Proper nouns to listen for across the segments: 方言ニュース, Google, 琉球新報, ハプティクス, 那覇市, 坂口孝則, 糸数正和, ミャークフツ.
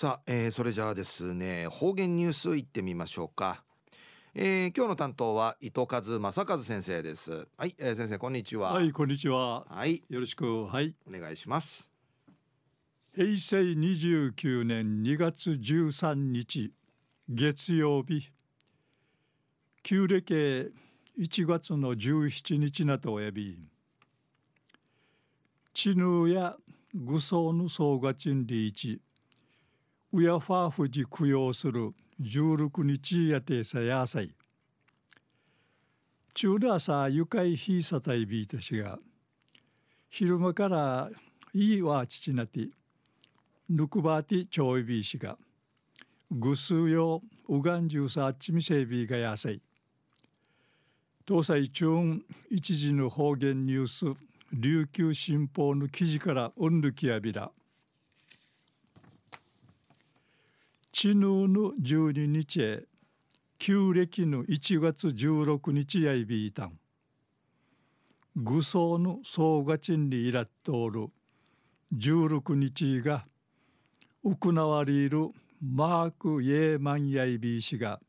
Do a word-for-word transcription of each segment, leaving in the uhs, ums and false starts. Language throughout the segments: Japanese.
さあ、えー、それじゃあですね、方言ニュースいってみましょうか。えー、今日の担当は糸数正和先生です。はい、えー、先生こんにちは。はい、こんにちは。はい、よろしく、はい、お願いします。へいせいにじゅうきゅうねんにがつじゅうさんにち月曜日、旧暦いちがつのじゅうしちにちなとおやび、ちぬやぐそうぬそうがちんりいちうやふわふじ供養するじゅうろくにちやてさやさい。中らさゆかいひさたいびいたしが、昼間からいいわちちなて、ぬくばてちょいびいしが、ぐすうようがんじゅうさあっちみせいびいがやさい。東西中一時の方言ニュース、琉球新報の記事からうんぬきやびら。ちぬのじゅうににちへ、旧暦のいちがつじゅうろくにちやいびいたん。ぐそうのそうがちんにいらっとおるじゅうろくにちが、うくなわりいるマークイエーマンやいびいしが、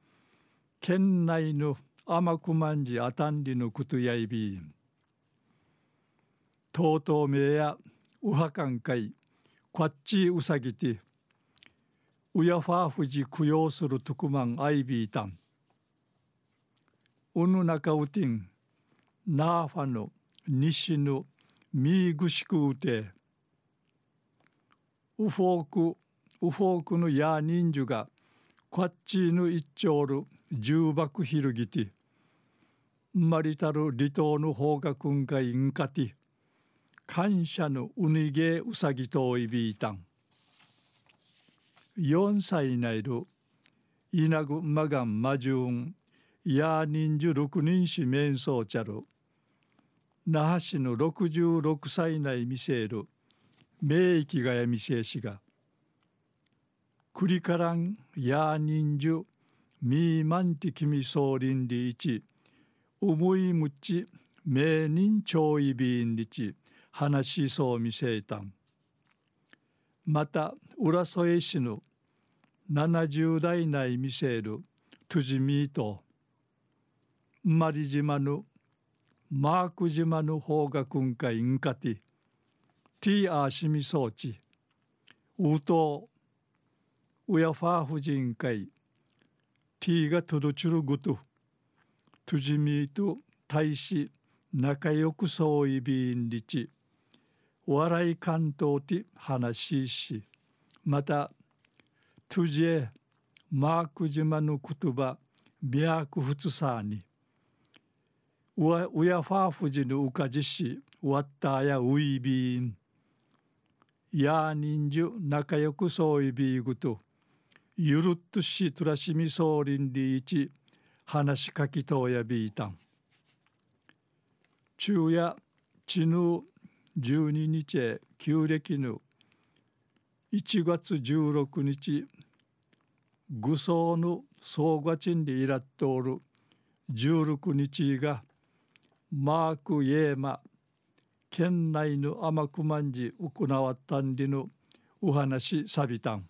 県内のあまくまんじあたんりのことやいびいん。とうとうめやうはかんかい、こっちうさぎて、うやファーフジ供養するとくまんあいびいたん。うぬなかうてん、なあファの、にしの、みぐしくうて。うフォーク、うフォークのやにんじゅが、こっちのいっちょおる、じゅうばくひるぎて。まりたる離島のほうがくんがいんかて。感謝のうにげうさぎとおいびいたん。よんさいないるイナグマガンマジュンヤーニンジュろくにんしメンソーチャル那覇市のろくじゅうろくさいないみせる名域がやみせしが、クリカランヤーニンジュミーマンティキミソーリンリイチウムイムチメーニンチョイビンリチ話しそうみせいたん。また、浦添市のななじゅうだい内見せるトゥジミーと、マリ島のマーク島の方がくんかいんかて、ティーアーシミ装置、ウトウ、ウヤファーフジンかい、ティーがトドチュルグト、トゥジミーと大使仲良くそういびんりち、笑い関東で話しし、また、トゥジェ、マーク島の言葉、ビアクフツサーに、ウヤファーフジのウカジシ、ワッタやウイビーン、ヤーニンジュ、仲良くそういびいぐと、ゆるっとしとらしみそうりんりいち、話しかきとやびいたん。昼夜、ちぬ、じゅうににち旧暦のいちがつじゅうろくにちぐそうのそうがちんでいらっとおるじゅうろくにちがマークイエーマ県内のあまくまんじ行わったんでのお話さびたん。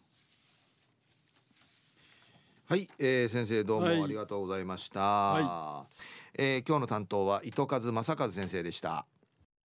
はい、えー、先生どうもありがとうございました。はいはい、えー、今日の担当は糸数正和先生でした。